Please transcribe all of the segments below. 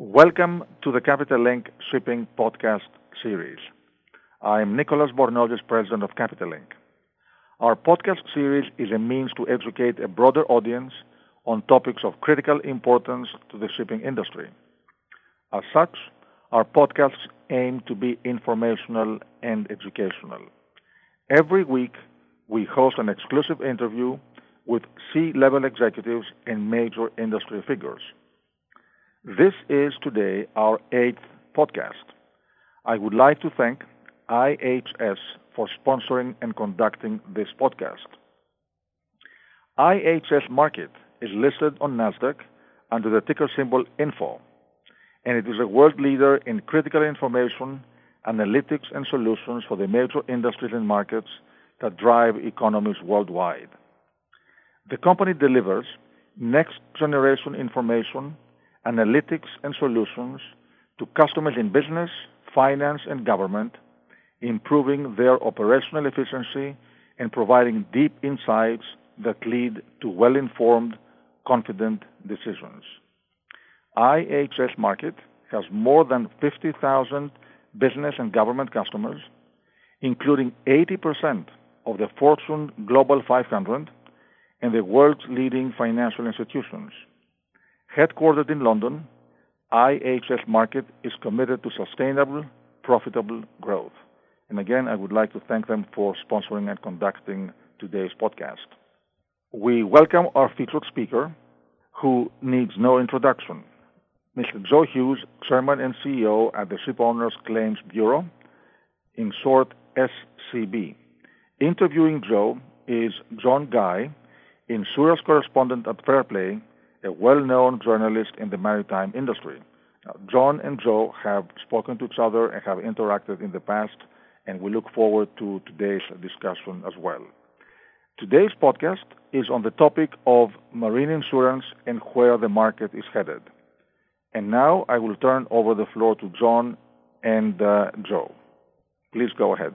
Welcome to the Capital Link Shipping Podcast Series. I'm Nicolas Bornozis, President of Capital Link. Our podcast series is a means to educate a broader audience on topics of critical importance to the shipping industry. As such, our podcasts aim to be informational and educational. Every week, we host an exclusive interview with C-level executives and major industry figures. This is today our 8th podcast. I would like to thank IHS for sponsoring and conducting this podcast. IHS Markit is listed on NASDAQ under the ticker symbol INFO, and it is a world leader in critical information, analytics, and solutions for the major industries and markets that drive economies worldwide. The company delivers next-generation information, analytics, and solutions to customers in business, finance, and government, improving their operational efficiency and providing deep insights that lead to well-informed, confident decisions. IHS Markit has more than 50,000 business and government customers, including 80% of the Fortune Global 500 and the world's leading financial institutions. Headquartered in London, IHS Markit is committed to sustainable, profitable growth. And again, I would like to thank them for sponsoring and conducting today's podcast. We welcome our featured speaker, who needs no introduction, Mr. Joe Hughes, Chairman and CEO at the Shipowners Claims Bureau, in short, SCB. Interviewing Joe is John Guy, insurance correspondent at Fairplay, a well-known journalist in the maritime industry. Now, John and Joe have spoken to each other and have interacted in the past, and we look forward to today's discussion as well. Today's podcast is on the topic of marine insurance and where the market is headed. And now I will turn over the floor to John and Joe. Please go ahead.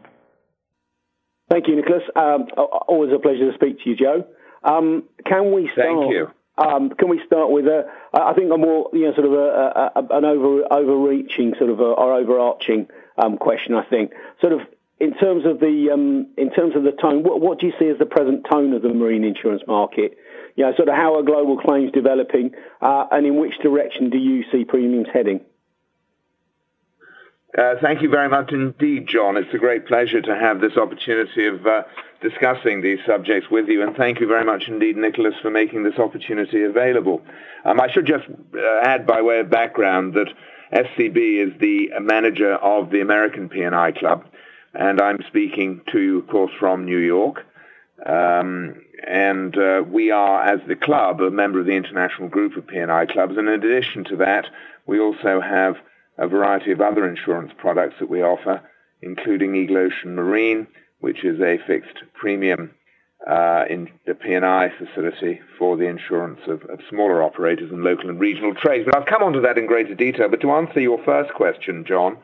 Thank you, Nicholas. Always a pleasure to speak to you, Joe. Can we start with I think a more sort of an overreaching sort of or overarching question? I think sort of in terms of the tone, what do you see as the present tone of the marine insurance market? Sort of how are global claims developing, and in which direction do you see premiums heading? Thank you very much indeed, John. It's a great pleasure to have this opportunity of discussing these subjects with you, and thank you very much indeed, Nicholas, for making this opportunity available. I should just add by way of background that SCB is the manager of the American P&I Club, and I'm speaking to you, of course, from New York. And we are, as the club, a member of the International Group of P&I Clubs, and in addition to that, we also have a variety of other insurance products that we offer, including Eagle Ocean Marine, which is a fixed premium in the P&I facility for the insurance of smaller operators and local and regional trades. But I'll come on to that in greater detail. But to answer your first question, John,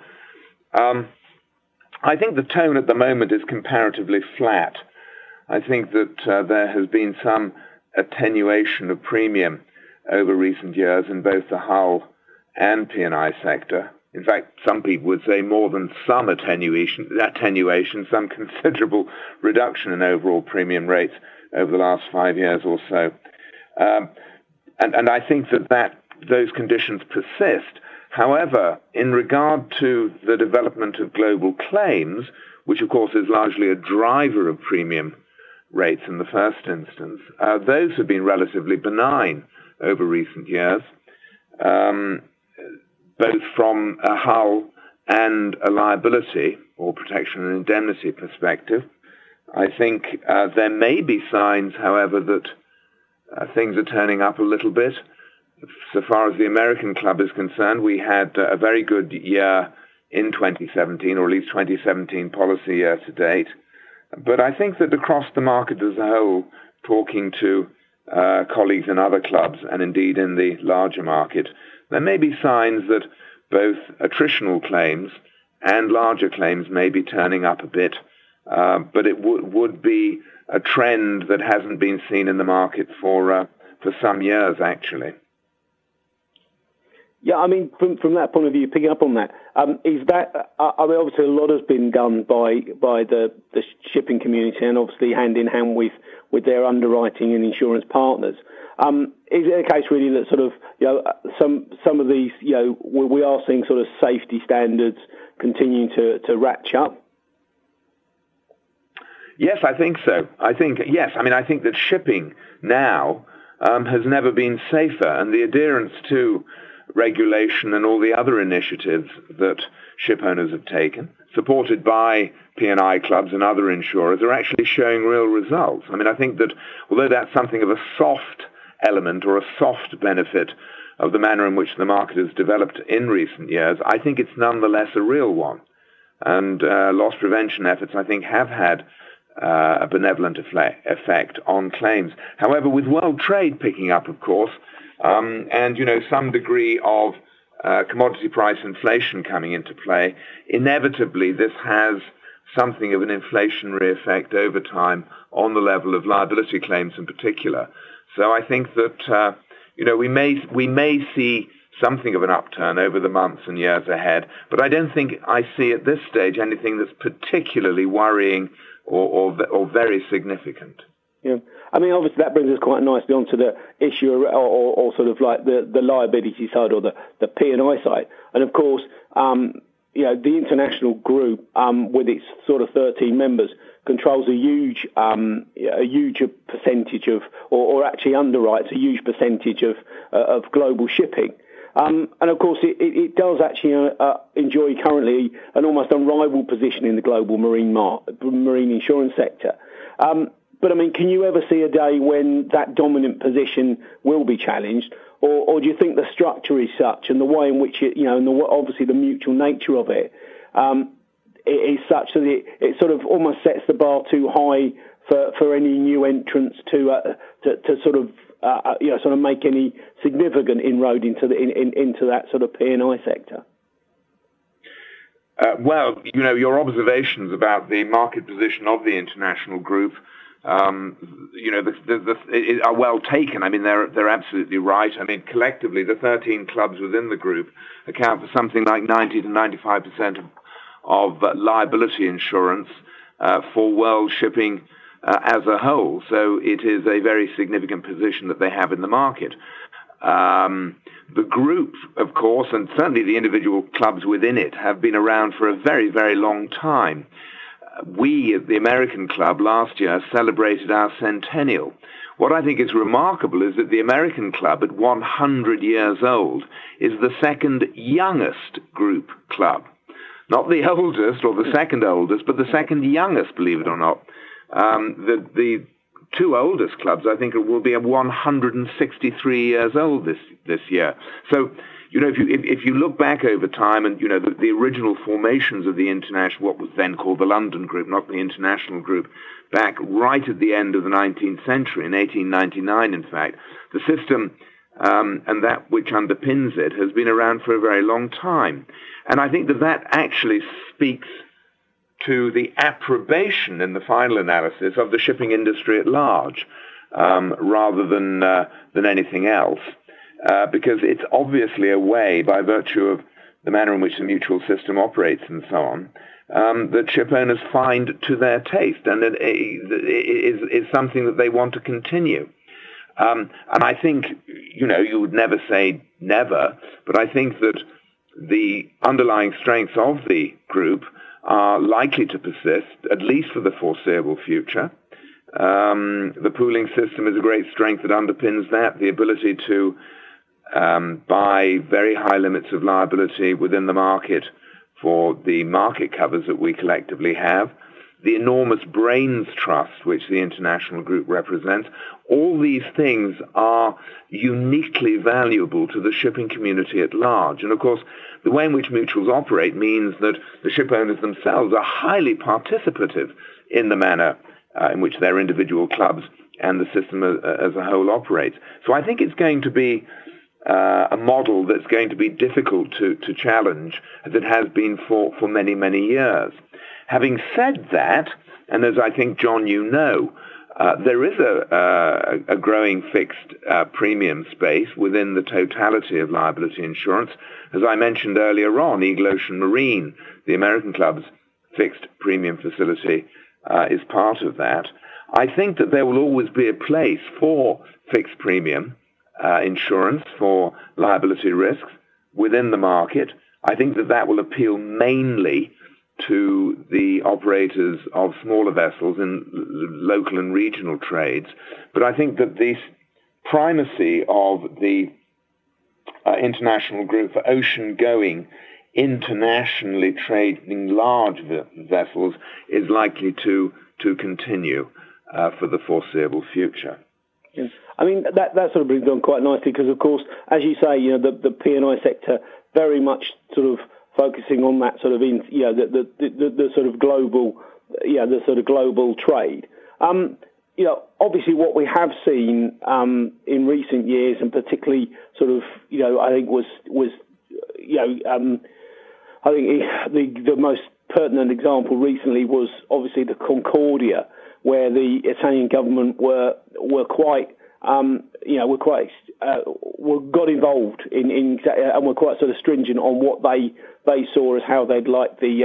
I think the tone at the moment is comparatively flat. I think that there has been some attenuation of premium over recent years in both the hull and P&I sector. In fact, some people would say more than some attenuation, some considerable reduction in overall premium rates over the last 5 years or so. And I think that those conditions persist. However, in regard to the development of global claims, which of course is largely a driver of premium rates in the first instance, those have been relatively benign over recent years. Both from a hull and a liability or protection and indemnity perspective. I think there may be signs, however, that things are turning up a little bit. So far as the American Club is concerned, we had a very good year in 2017, or at least 2017 policy year to date. But I think that across the market as a whole, talking to colleagues in other clubs and indeed in the larger market, there may be signs that both attritional claims and larger claims may be turning up a bit, but it would be a trend that hasn't been seen in the market for some years, actually. Yeah, I mean, from that point of view, picking up on that, is that, I mean, obviously a lot has been done by the shipping community and obviously hand in hand with their underwriting and insurance partners. Is it a case really that sort of, you know, some of these, you know, we are seeing sort of safety standards continuing to ratchet up? Yes, I think so. I think that shipping now has never been safer, and the adherence to regulation and all the other initiatives that ship owners have taken, supported by P&I clubs and other insurers, are actually showing real results. I mean, I think that although that's something of a soft element or a soft benefit of the manner in which the market has developed in recent years, I think it's nonetheless a real one. And loss prevention efforts, I think, have had a benevolent effect on claims. However, with world trade picking up, of course, and, you know, some degree of commodity price inflation coming into play, inevitably this has something of an inflationary effect over time on the level of liability claims in particular. So I think that, you know, we may see something of an upturn over the months and years ahead, but I don't think I see at this stage anything that's particularly worrying or very significant. Yeah, I mean, obviously that brings us quite nicely onto the issue or sort of like the liability side or the P&I side. And of course, you know, the international group with its sort of 13 members controls a huge percentage of, or actually underwrites a huge percentage of global shipping. And of course, it does actually enjoy currently an almost unrivaled position in the global marine insurance sector. But I mean, can you ever see a day when that dominant position will be challenged, or do you think the structure is such and the way in which it, you know, and obviously the mutual nature of it, it is such that it sort of almost sets the bar too high for any new entrants to sort of you know, sort of make any significant inroad into that sort of P&I sector? Well, you know, your observations about the market position of the international group, you know, are well taken. I mean, they're absolutely right. I mean, collectively, the 13 clubs within the group account for something like 90 to 95% of liability insurance for world shipping as a whole. So it is a very significant position that they have in the market. The group, of course, and certainly the individual clubs within it, have been around for a very, very long time. We at the American Club last year celebrated our centennial. What I think is remarkable is that the American Club, at 100 years old, is the second youngest group club. Not the oldest or the second oldest, but the second youngest, believe it or not. The two oldest clubs, I think, will be 163 years old this year. So, you know, if you look back over time, and you know the original formations of the international, what was then called the London Group, not the International Group, back right at the end of the 19th century, in 1899, in fact, the system and that which underpins it has been around for a very long time, and I think that actually speaks to the approbation in the final analysis of the shipping industry at large, rather than anything else, because it's obviously a way, by virtue of the manner in which the mutual system operates and so on, that ship owners find to their taste, and that it is something that they want to continue. And I think, you know, you would never say never, but I think that the underlying strengths of the group are likely to persist, at least for the foreseeable future. The pooling system is a great strength that underpins that, the ability to buy very high limits of liability within the market for the market covers that we collectively have, the enormous brains trust which the international group represents. All these things are uniquely valuable to the shipping community at large. And of course, the way in which mutuals operate means that the ship owners themselves are highly participative in the manner in which their individual clubs and the system as a whole operates. So I think it's going to be a model that's going to be difficult to challenge, as it has been for many, many years. Having said that, and as I think, John, you know, There is a growing fixed premium space within the totality of liability insurance. As I mentioned earlier on, Eagle Ocean Marine, the American Club's fixed premium facility, is part of that. I think that there will always be a place for fixed premium insurance for liability risks within the market. I think that that will appeal mainly to the operators of smaller vessels in local and regional trades. But I think that the primacy of the international group for ocean-going, internationally trading large vessels is likely to continue for the foreseeable future. Yes. I mean, that sort of brings on quite nicely because, of course, as you say, you know, the P&I sector very much sort of focusing on that sort of, the sort of global, the sort of global trade. Obviously what we have seen in recent years, and particularly sort of, I think was I think the most pertinent example recently was obviously the Concordia, where the Italian government were quite, got involved in and were quite sort of stringent on what they saw as how they'd like the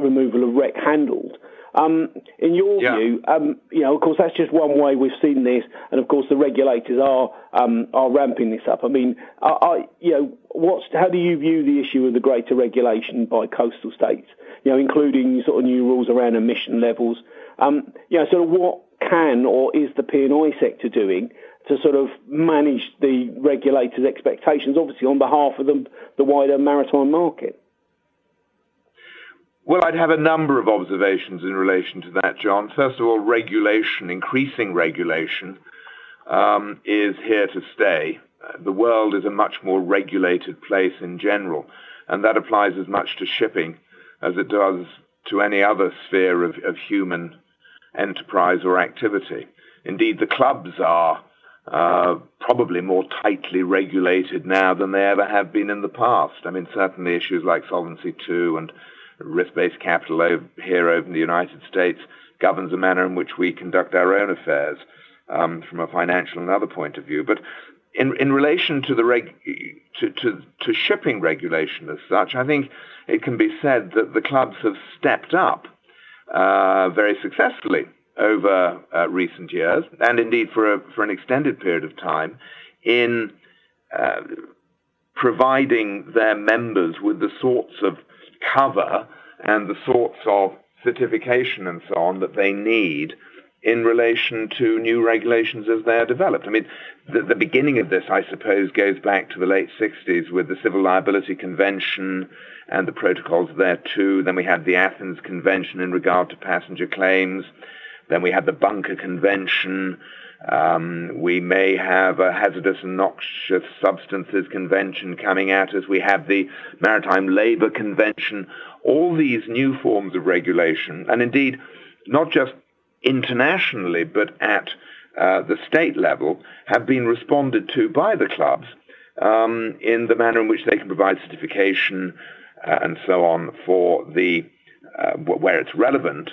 removal of wreck handled. In your view, of course, that's just one way we've seen this, and of course, the regulators are ramping this up. I mean, how do you view the issue of the greater regulation by coastal states? Including sort of new rules around emission levels. What can or is the P&I sector doing to sort of manage the regulators' expectations, obviously on behalf of the wider maritime market? Well, I'd have a number of observations in relation to that, John. First of all, increasing regulation, is here to stay. The world is a much more regulated place in general, and that applies as much to shipping as it does to any other sphere of human enterprise or activity. Indeed, the clubs are probably more tightly regulated now than they ever have been in the past. I mean, certainly issues like Solvency II and risk-based capital over in the United States governs the manner in which we conduct our own affairs from a financial and other point of view. But in relation to the to shipping regulation as such, I think it can be said that the clubs have stepped up very successfully over recent years, and indeed for an extended period of time, in providing their members with the sorts of cover and the sorts of certification and so on that they need in relation to new regulations as they are developed. I mean, the beginning of this, I suppose, goes back to the late 60s with the Civil Liability Convention and the protocols thereto. Then we had the Athens Convention in regard to passenger claims. Then we had the Bunker Convention. We may have a Hazardous and Noxious Substances Convention coming at us. We have the Maritime Labour Convention. All these new forms of regulation, and indeed not just internationally but at the state level, have been responded to by the clubs in the manner in which they can provide certification and so on for the where it's relevant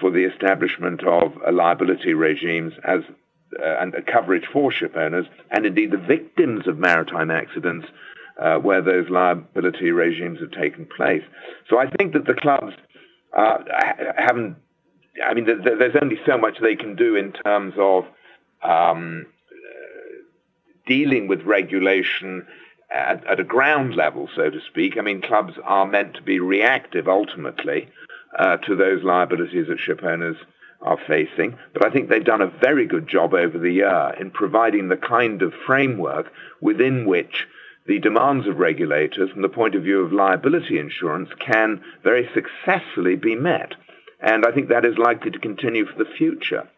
for the establishment of liability regimes as and coverage for ship owners, and indeed the victims of maritime accidents where those liability regimes have taken place. So I think that the clubs haven't, I mean, there's only so much they can do in terms of dealing with regulation at a ground level, so to speak. I mean, clubs are meant to be reactive ultimately to those liabilities that ship owners are facing, but I think they've done a very good job over the year in providing the kind of framework within which the demands of regulators from the point of view of liability insurance can very successfully be met. And I think that is likely to continue for the future.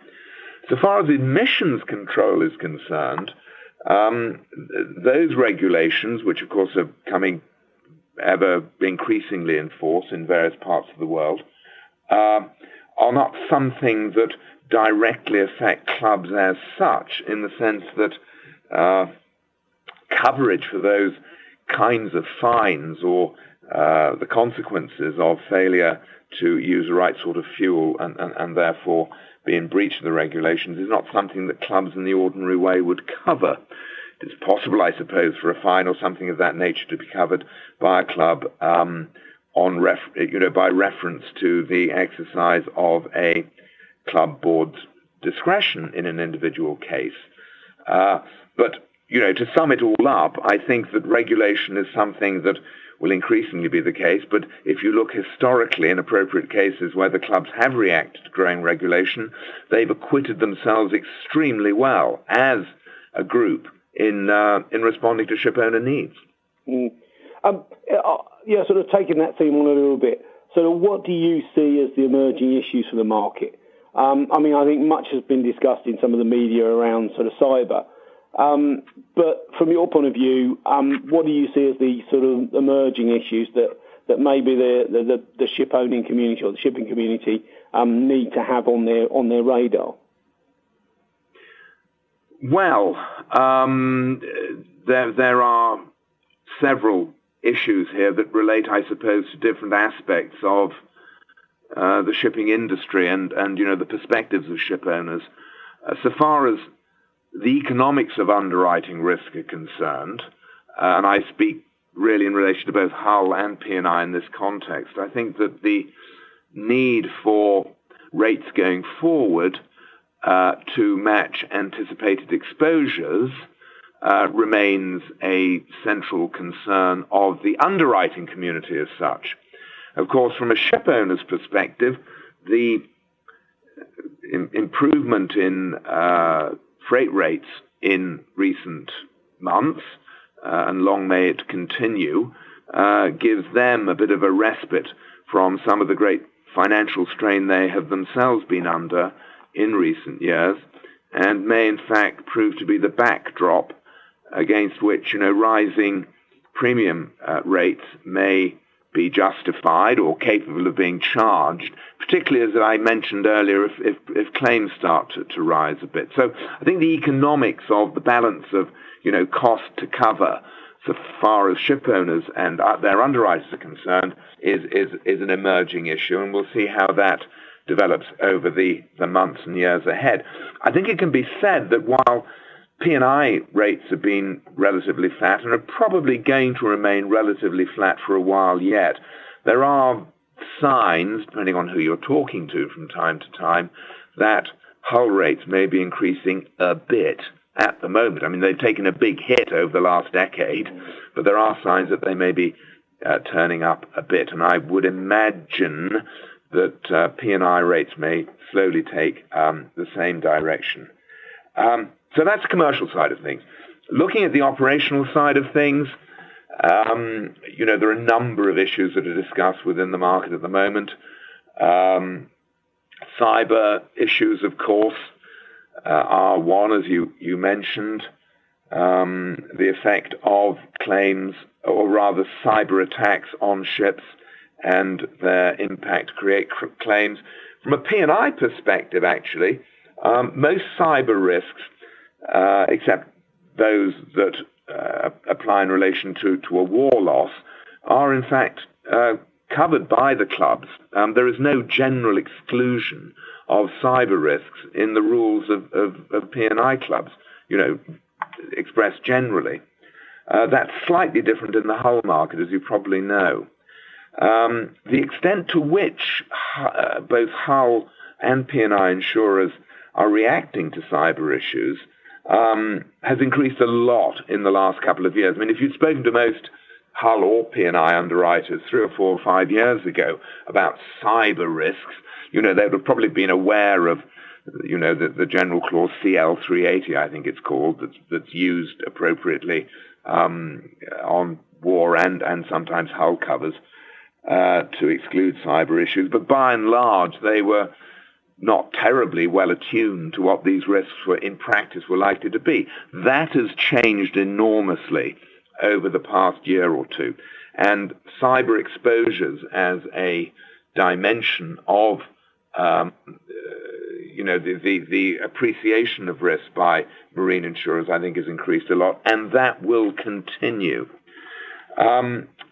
So far as emissions control is concerned, those regulations, which of course are coming ever increasingly in force in various parts of the world, are not something that directly affect clubs as such, in the sense that coverage for those kinds of fines or the consequences of failure to use the right sort of fuel and therefore be in breach of the regulations is not something that clubs in the ordinary way would cover. It is possible, I suppose, for a fine or something of that nature to be covered by a club by reference to the exercise of a club board's discretion in an individual case. But to sum it all up, I think that regulation is something that will increasingly be the case. But if you look historically in appropriate cases where the clubs have reacted to growing regulation, they've acquitted themselves extremely well as a group in responding to shipowner needs. Sort of taking that theme on a little bit, so what do you see as the emerging issues for the market? I think much has been discussed in some of the media around sort of cyber. But from your point of view, what do you see as the sort of emerging issues that maybe the ship owning community or the shipping community need to have on their radar? Well, there are several issues here that relate, I suppose, to different aspects of the shipping industry and the perspectives of ship owners. So far as the economics of underwriting risk are concerned, and I speak really in relation to both hull and P&I in this context, I think that the need for rates going forward to match anticipated exposures remains a central concern of the underwriting community as such. Of course, from a ship owner's perspective, the improvement in freight rates in recent months, and long may it continue, gives them a bit of a respite from some of the great financial strain they have themselves been under in recent years, and may in fact prove to be the backdrop against which rising premium rates may be justified or capable of being charged, particularly, as I mentioned earlier, if claims start to rise a bit. So I think the economics of the balance of cost to cover, so far as ship owners and their underwriters are concerned, is an emerging issue, and we'll see how that develops over the months and years ahead. I think it can be said that while P&I rates have been relatively flat and are probably going to remain relatively flat for a while yet, there are signs, depending on who you're talking to from time to time, that hull rates may be increasing a bit at the moment. I mean, they've taken a big hit over the last decade, but there are signs that they may be turning up a bit, and I would imagine that P&I rates may slowly take the same direction. So that's the commercial side of things. Looking at the operational side of things, there are a number of issues that are discussed within the market at the moment. Cyber issues, of course, are one, as you mentioned. The effect of claims, or rather cyber attacks on ships and their impact to create claims. From a P&I perspective, actually, most cyber risks, except those that apply in relation to a war loss, are in fact covered by the clubs. There is no general exclusion of cyber risks in the rules of P&I clubs, expressed generally. That's slightly different in the hull market, as you probably know. The extent to which both hull and P&I insurers are reacting to cyber issues has increased a lot in the last couple of years. I mean, if you'd spoken to most hull or P&I underwriters 3 or 4 or 5 years ago about cyber risks, they would have probably been aware of, the general clause CL380, I think it's called, that's used appropriately on war and sometimes hull covers to exclude cyber issues. But by and large, they were not terribly well attuned to what these risks were in practice were likely to be. That has changed enormously over the past year or two. And cyber exposures as a dimension of the appreciation of risk by marine insurers, I think, has increased a lot, and that will continue.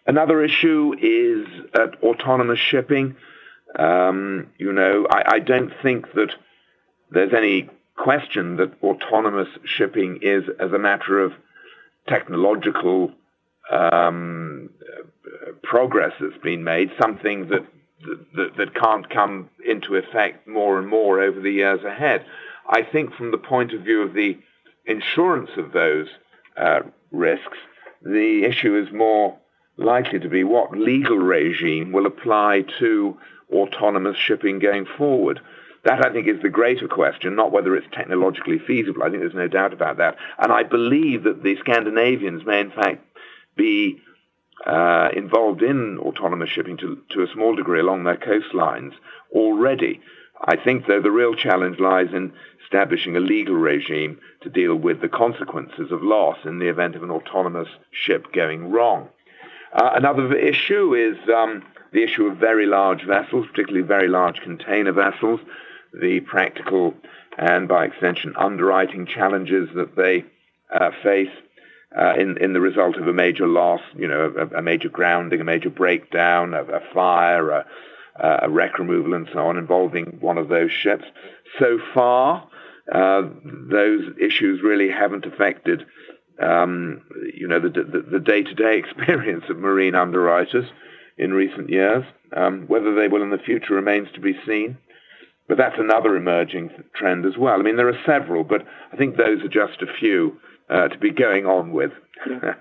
Another issue is autonomous shipping. I don't think that there's any question that autonomous shipping is, as a matter of technological progress that's been made, something that can't come into effect more and more over the years ahead. I think from the point of view of the insurance of those risks, the issue is more likely to be what legal regime will apply to autonomous shipping going forward. That, I think, is the greater question, not whether it's technologically feasible. I think there's no doubt about that. And I believe that the Scandinavians may, in fact, be involved in autonomous shipping to a small degree along their coastlines already. I think, though, the real challenge lies in establishing a legal regime to deal with the consequences of loss in the event of an autonomous ship going wrong. Another issue is the issue of very large vessels, particularly very large container vessels, the practical and, by extension, underwriting challenges that they face in the result of a major loss, you know, a major grounding, a major breakdown, a fire, a wreck removal and so on involving one of those ships. So far, those issues really haven't affected the day-to-day experience of marine underwriters in recent years. Whether they will in the future remains to be seen. But that's another emerging trend as well. I mean, there are several, but I think those are just a few to be going on with. Yeah,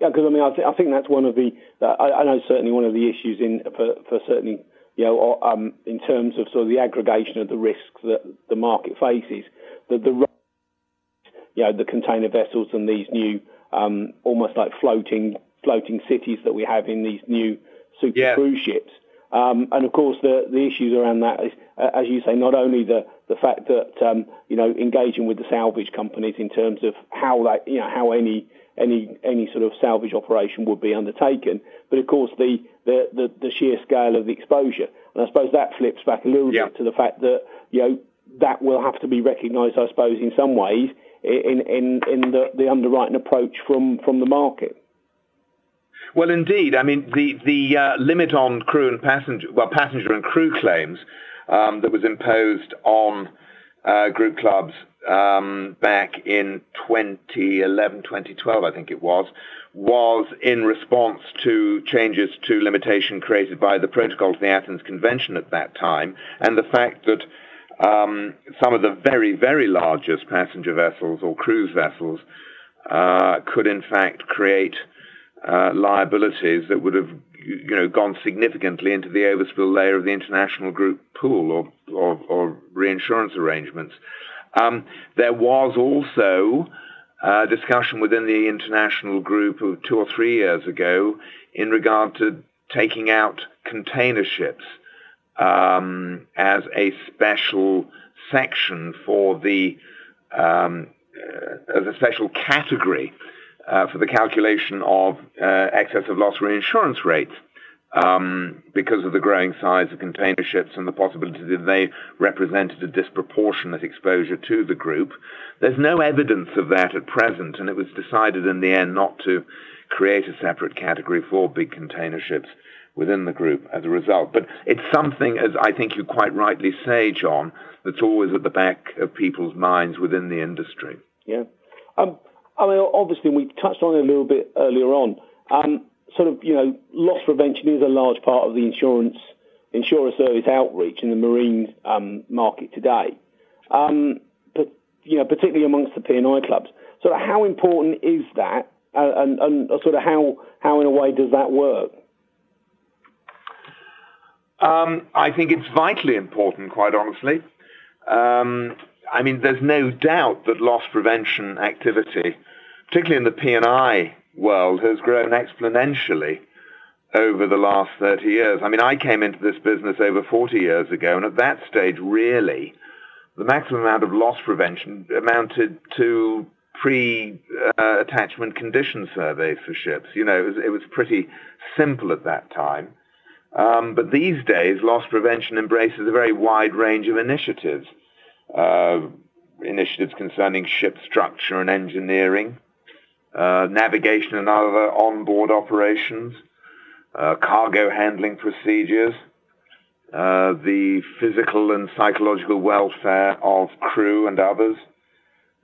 because I think that's one of the... I know certainly one of the issues for certainly, in terms of sort of the aggregation of the risks that the market faces, that the container vessels and these new almost like floating cities that we have in these new super cruise ships. And of course, the issues around that is, as you say, not only the fact that engaging with the salvage companies in terms of how any sort of salvage operation would be undertaken, but of course the sheer scale of the exposure. And I suppose that flips back a little bit to the fact that that will have to be recognised, I suppose, in some ways, in the underwriting approach from the market. Well, indeed. I mean, the limit on passenger and crew claims that was imposed on group clubs back in 2011, 2012, I think it was in response to changes to limitation created by the protocol to the Athens Convention at that time, and the fact that some of the very, very largest passenger vessels or cruise vessels could, in fact, create liabilities that would have, gone significantly into the overspill layer of the international group pool or reinsurance arrangements. There was also discussion within the international group of 2 or 3 years ago in regard to taking out container ships as a special section for the as a special category for the calculation of excess of loss reinsurance rates because of the growing size of container ships and the possibility that they represented a disproportionate exposure to the group. There's no evidence of that at present, and it was decided in the end not to create a separate category for big container ships within the group as a result. But it's something, as I think you quite rightly say, John, that's always at the back of people's minds within the industry. Yeah. I mean, obviously, we touched on it a little bit earlier on. Loss prevention is a large part of the insurer service outreach in the marine market today, but particularly amongst the P&I clubs. So how important is that, and sort of how in a way does that work? I think it's vitally important, quite honestly. I mean, there's no doubt that loss prevention activity, particularly in the P&I world, has grown exponentially over the last 30 years. I mean, I came into this business over 40 years ago, and at that stage, really, the maximum amount of loss prevention amounted to pre-attachment condition surveys for ships. It was pretty simple at that time. But these days, loss prevention embraces a very wide range of initiatives concerning ship structure and engineering, navigation and other onboard operations, cargo handling procedures, the physical and psychological welfare of crew and others.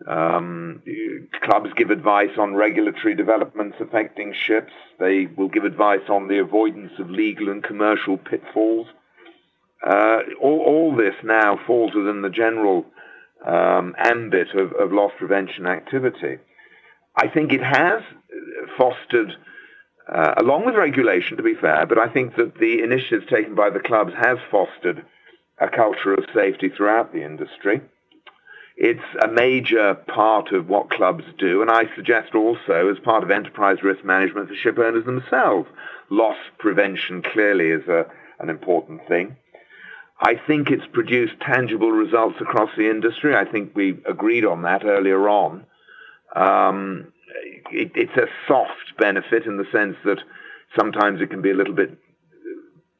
Clubs give advice on regulatory developments affecting ships. They will give advice on the avoidance of legal and commercial pitfalls. All this now falls within the general ambit of loss prevention activity. I think it has fostered, along with regulation, to be fair, but I think that the initiatives taken by the clubs has fostered a culture of safety throughout the industry. It's a major part of what clubs do, and I suggest also as part of enterprise risk management for shipowners themselves. Loss prevention clearly is an important thing. I think it's produced tangible results across the industry. I think we agreed on that earlier on. It's a soft benefit in the sense that sometimes it can be a little bit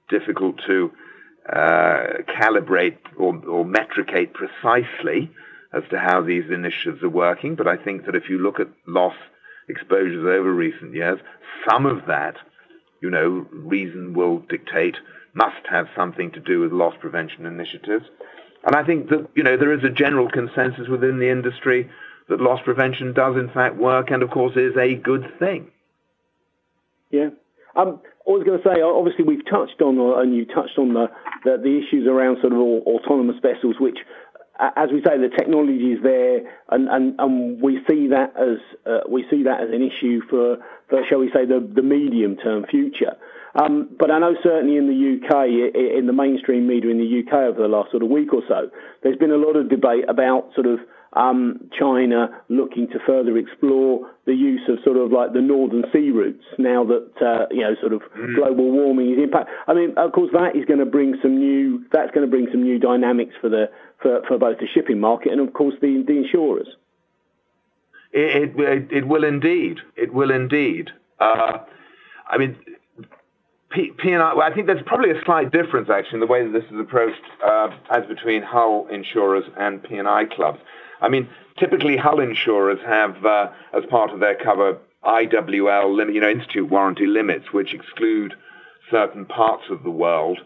difficult to calibrate or metricate precisely as to how these initiatives are working. But I think that if you look at loss exposures over recent years, some of that, you know, reason will dictate must have something to do with loss prevention initiatives. And I think that, you know, there is a general consensus within the industry that loss prevention does in fact work and, of course, is a good thing. Yeah. I was going to say, obviously, we've touched on, and you touched on the issues around sort of autonomous vessels, which, as we say, the technology is there, and we see that as an issue for shall we say, the medium-term future. But I know certainly in the UK, in the mainstream media in the UK over the last sort of week or so, there's been a lot of debate about sort of China looking to further explore the use of sort of like the northern sea routes now that, sort of global warming is impact. I mean, of course, that's going to bring some new dynamics for both the shipping market and, of course, the insurers. It will indeed. It will indeed. I mean, P&I, well, I think there's probably a slight difference, actually, in the way that this is approached as between hull insurers and P&I clubs. I mean, typically hull insurers have, as part of their cover, IWL, Institute Warranty Limits, which exclude certain parts of the world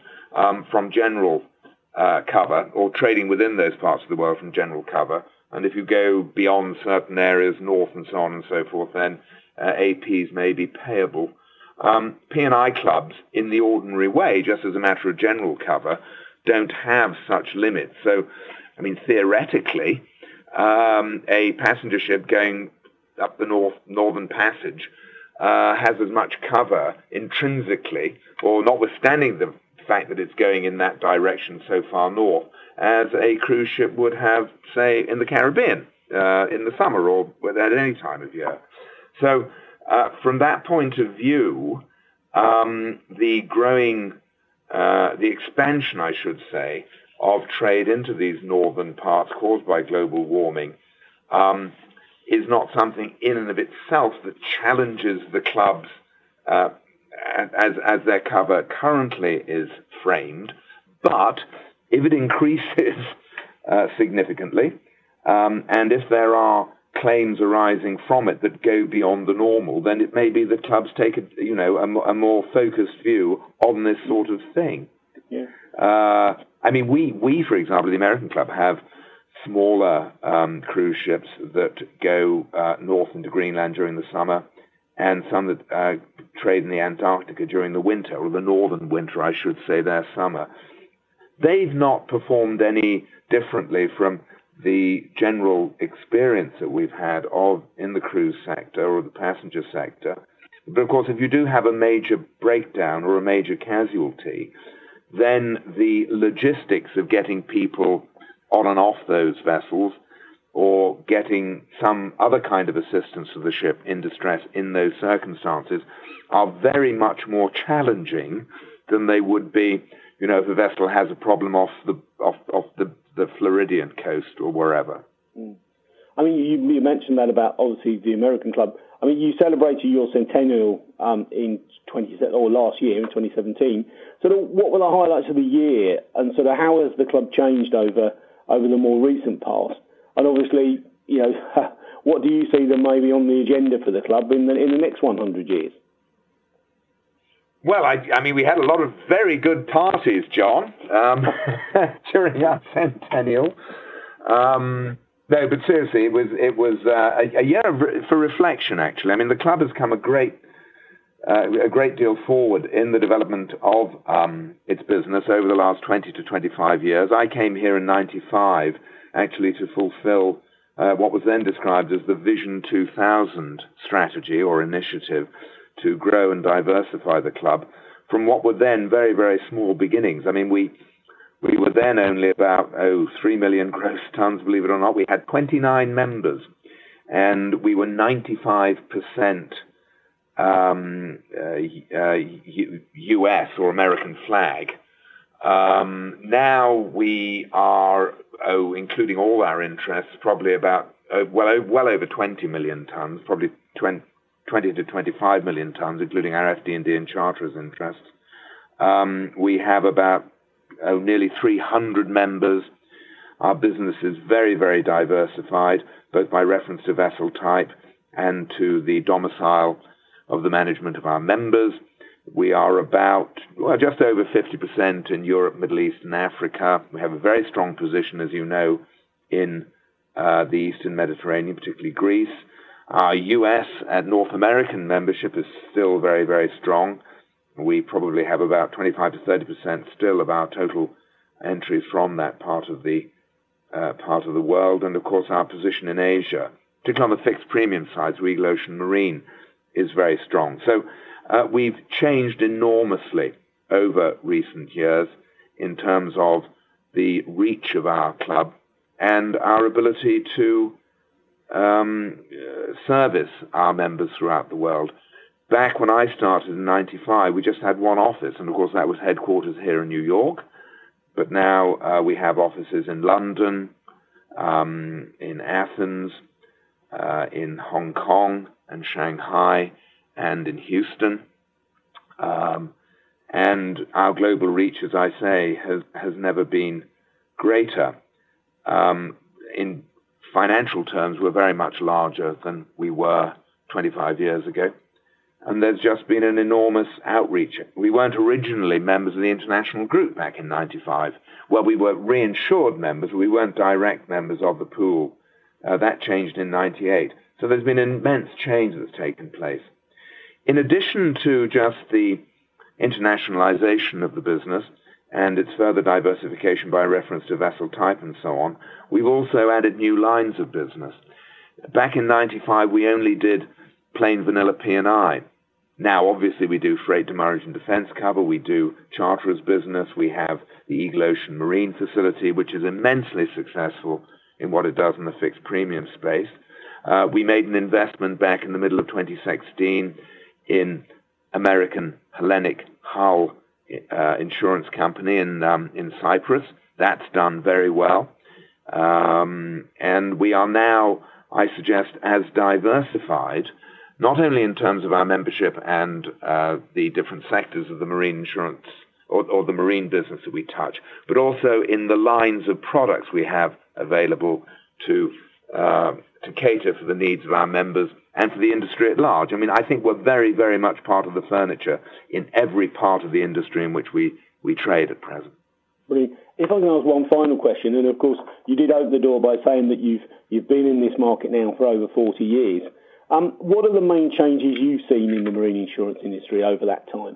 from general cover, or trading within those parts of the world from general cover. And if you go beyond certain areas, north and so on and so forth, then APs may be payable. P&I clubs, in the ordinary way, just as a matter of general cover, don't have such limits. So, I mean, theoretically, a passenger ship going up the northern passage has as much cover intrinsically, or notwithstanding the fact that it's going in that direction so far north, as a cruise ship would have, say, in the Caribbean in the summer or at any time of year. So, from that point of view, the expansion, I should say, of trade into these northern parts caused by global warming is not something in and of itself that challenges the clubs as their cover currently is framed. But if it increases significantly, and if there are claims arising from it that go beyond the normal, then it may be that clubs take a more focused view on this sort of thing. Yeah. I mean, we for example, the American club have smaller cruise ships that go north into Greenland during the summer, and some that trade in the Antarctica during the winter, or the northern winter, I should say, their summer. They've not performed any differently from the general experience that we've had of in the cruise sector or the passenger sector. But of course, if you do have a major breakdown or a major casualty, then the logistics of getting people on and off those vessels or getting some other kind of assistance to the ship in distress in those circumstances are very much more challenging than they would be, you know, if a vessel has a problem off the Floridian coast or wherever. I mean, you mentioned that about, obviously, the American club. I mean, you celebrated your centennial last year in 2017. Sort of, what were the highlights of the year, and sort of how has the club changed over the more recent past? And obviously, you know, what do you see that may be on the agenda for the club in the next 100 years? Well, I mean, we had a lot of very good parties, John, during our centennial. No, but seriously, it was a year for reflection, actually. I mean, the club has come a great deal forward in the development of its business over the last 20 to 25 years. I came here in 95, actually, to fulfill what was then described as the Vision 2000 strategy or initiative to grow and diversify the club from what were then very, very small beginnings. I mean, we were then only about 3 million gross tons, believe it or not. We had 29 members, and we were 95% U.S. or American flag. Now we are, including all our interests, probably about well over 20 million tons, probably 20 to 25 million tons, including our FD&D and charterers' interests. We have about nearly 300 members. Our business is very, very diversified, both by reference to vessel type and to the domicile of the management of our members. We are about just over 50% in Europe, Middle East, and Africa. We have a very strong position, as you know, in the Eastern Mediterranean, particularly Greece. Our U.S. and North American membership is still very, very strong. We probably have about 25 to 30% still of our total entries from that part of the world, and of course our position in Asia, particularly on the fixed premium side, so Eagle Ocean Marine is very strong. So we've changed enormously over recent years in terms of the reach of our club and our ability to service our members throughout the world. Back when I started in 95, we just had one office, and of course that was headquarters here in New York. But now we have offices in London, in Athens, in Hong Kong and Shanghai, and in Houston. And our global reach, as I say, has never been greater. In financial terms, we're very much larger than we were 25 years ago. And there's just been an enormous outreach. We weren't originally members of the international group back in 95. Well, we were reinsured members. We weren't direct members of the pool. That changed in 98. So there's been an immense change that's taken place. In addition to just the internationalization of the business and its further diversification by reference to vessel type and so on, we've also added new lines of business. Back in 95, we only did plain vanilla P&I. Now, obviously, we do freight, demurrage, and defense cover. We do charterers' business. We have the Eagle Ocean Marine facility, which is immensely successful in what it does in the fixed premium space. We made an investment back in the middle of 2016 in American Hellenic Hull Insurance Company in Cyprus. That's done very well. And we are now, I suggest, as diversified, not only in terms of our membership and the different sectors of the marine insurance or the marine business that we touch, but also in the lines of products we have available to cater for the needs of our members and for the industry at large. I mean, I think we're very, very much part of the furniture in every part of the industry in which we trade at present. Brilliant. If I can ask one final question, and of course you did open the door by saying that you've been in this market now for over 40 years. What are the main changes you've seen in the marine insurance industry over that time?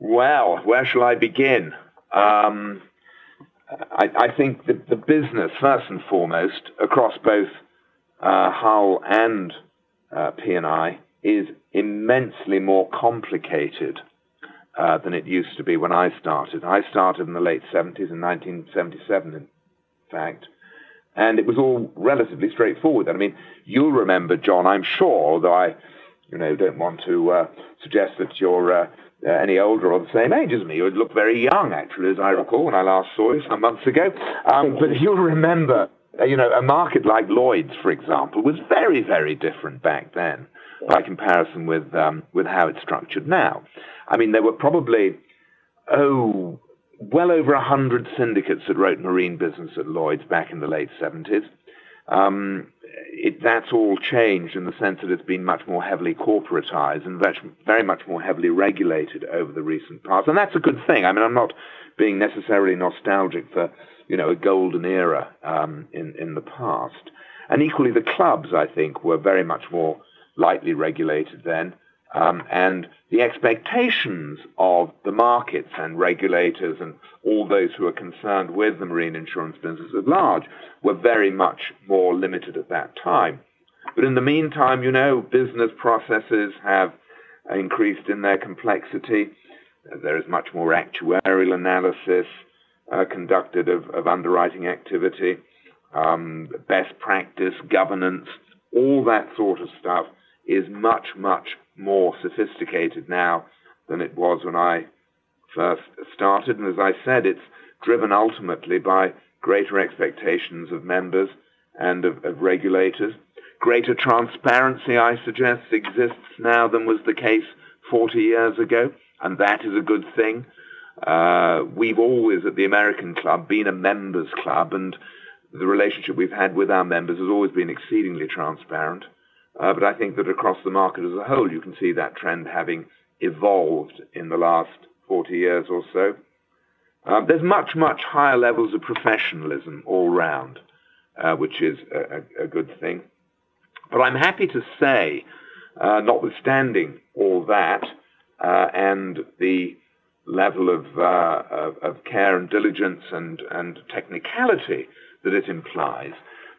Well, where shall I begin? I think that the business, first and foremost, across both Hull and P&I, is immensely more complicated than it used to be when I started. I started in the late 70s, in 1977, in fact. And it was all relatively straightforward. I mean, you'll remember, John, I'm sure, although I don't want to suggest that you're any older or the same age as me. You look very young, actually, as I recall, when I last saw you some months ago. But you'll remember, a market like Lloyd's, for example, was very, very different back then by comparison with how it's structured now. I mean, there were probably, well over 100 syndicates that wrote marine business at Lloyd's back in the late 70s. That's all changed in the sense that it's been much more heavily corporatized and very much more heavily regulated over the recent past. And that's a good thing. I mean, I'm not being necessarily nostalgic for, a golden era in the past. And equally, the clubs, I think, were very much more lightly regulated then. And the expectations of the markets and regulators and all those who are concerned with the marine insurance business at large were very much more limited at that time. But in the meantime, business processes have increased in their complexity. There is much more actuarial analysis conducted of underwriting activity, best practice, governance, all that sort of stuff is much, much more sophisticated now than it was when I first started. And as I said, it's driven ultimately by greater expectations of members and of regulators. Greater transparency, I suggest, exists now than was the case 40 years ago, and that is a good thing. We've always, at the American Club, been a members club, and the relationship we've had with our members has always been exceedingly transparent. But I think that across the market as a whole, you can see that trend having evolved in the last 40 years or so. There's much, much higher levels of professionalism all round, which is a good thing. But I'm happy to say, notwithstanding all that and the level of care and diligence and technicality that it implies,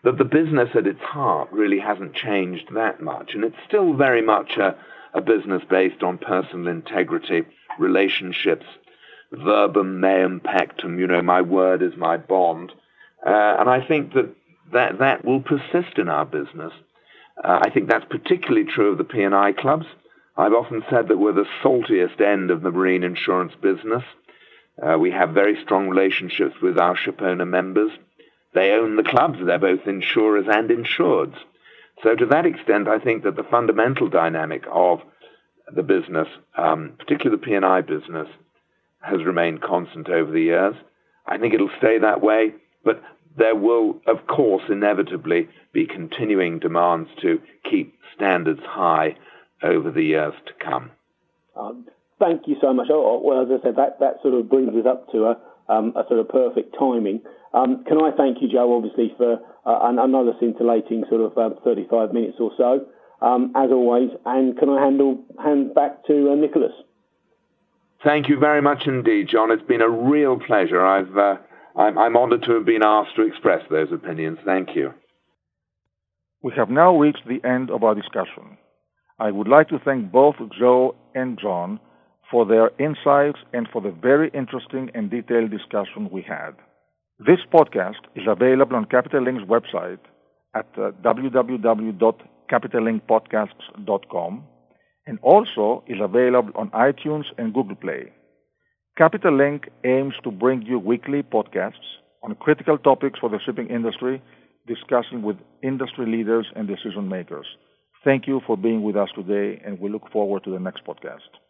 that the business at its heart really hasn't changed that much. And it's still very much a business based on personal integrity, relationships, verbum meum pactum, my word is my bond. And I think that will persist in our business. I think that's particularly true of the P&I clubs. I've often said that we're the saltiest end of the marine insurance business. We have very strong relationships with our shipowner members. They own the clubs. They're both insurers and insureds. So to that extent, I think that the fundamental dynamic of the business, particularly the P&I business, has remained constant over the years. I think it'll stay that way, but there will, of course, inevitably be continuing demands to keep standards high over the years to come. Thank you so much. Well, as I said, that sort of brings us up to a sort of perfect timing. Can I thank you, Joe, obviously, for another scintillating sort of 35 minutes or so, as always. And can I hand back to Nicolas? Thank you very much indeed, John. It's been a real pleasure. I'm honoured to have been asked to express those opinions. Thank you. We have now reached the end of our discussion. I would like to thank both Joe and John for their insights and for the very interesting and detailed discussion we had. This podcast is available on Capital Link's website at www.capitallinkpodcasts.com and also is available on iTunes and Google Play. Capital Link aims to bring you weekly podcasts on critical topics for the shipping industry, discussing with industry leaders and decision makers. Thank you for being with us today, and we look forward to the next podcast.